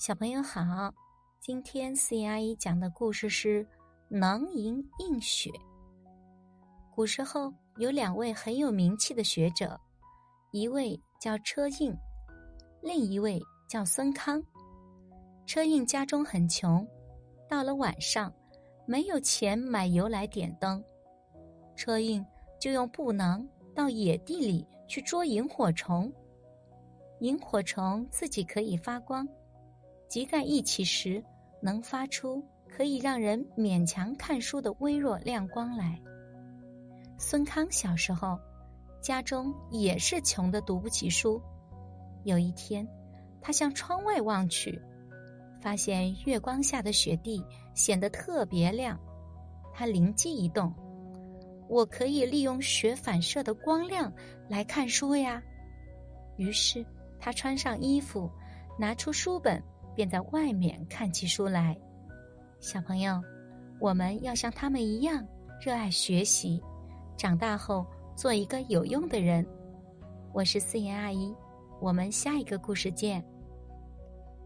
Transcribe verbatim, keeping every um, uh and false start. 小朋友好，今天C I E讲的故事是囊萤映雪。古时候有两位很有名气的学者，一位叫车胤，另一位叫孙康。车胤家中很穷，到了晚上没有钱买油来点灯，车胤就用布囊到野地里去捉萤火虫。萤火虫自己可以发光，集在一起时能发出可以让人勉强看书的微弱亮光来。孙康小时候家中也是穷得读不起书，有一天他向窗外望去，发现月光下的雪地显得特别亮。他灵机一动，我可以利用雪反射的光亮来看书呀。于是他穿上衣服，拿出书本，便在外面看起书来。小朋友，我们要像他们一样热爱学习，长大后做一个有用的人。我是思妍阿姨，我们下一个故事见。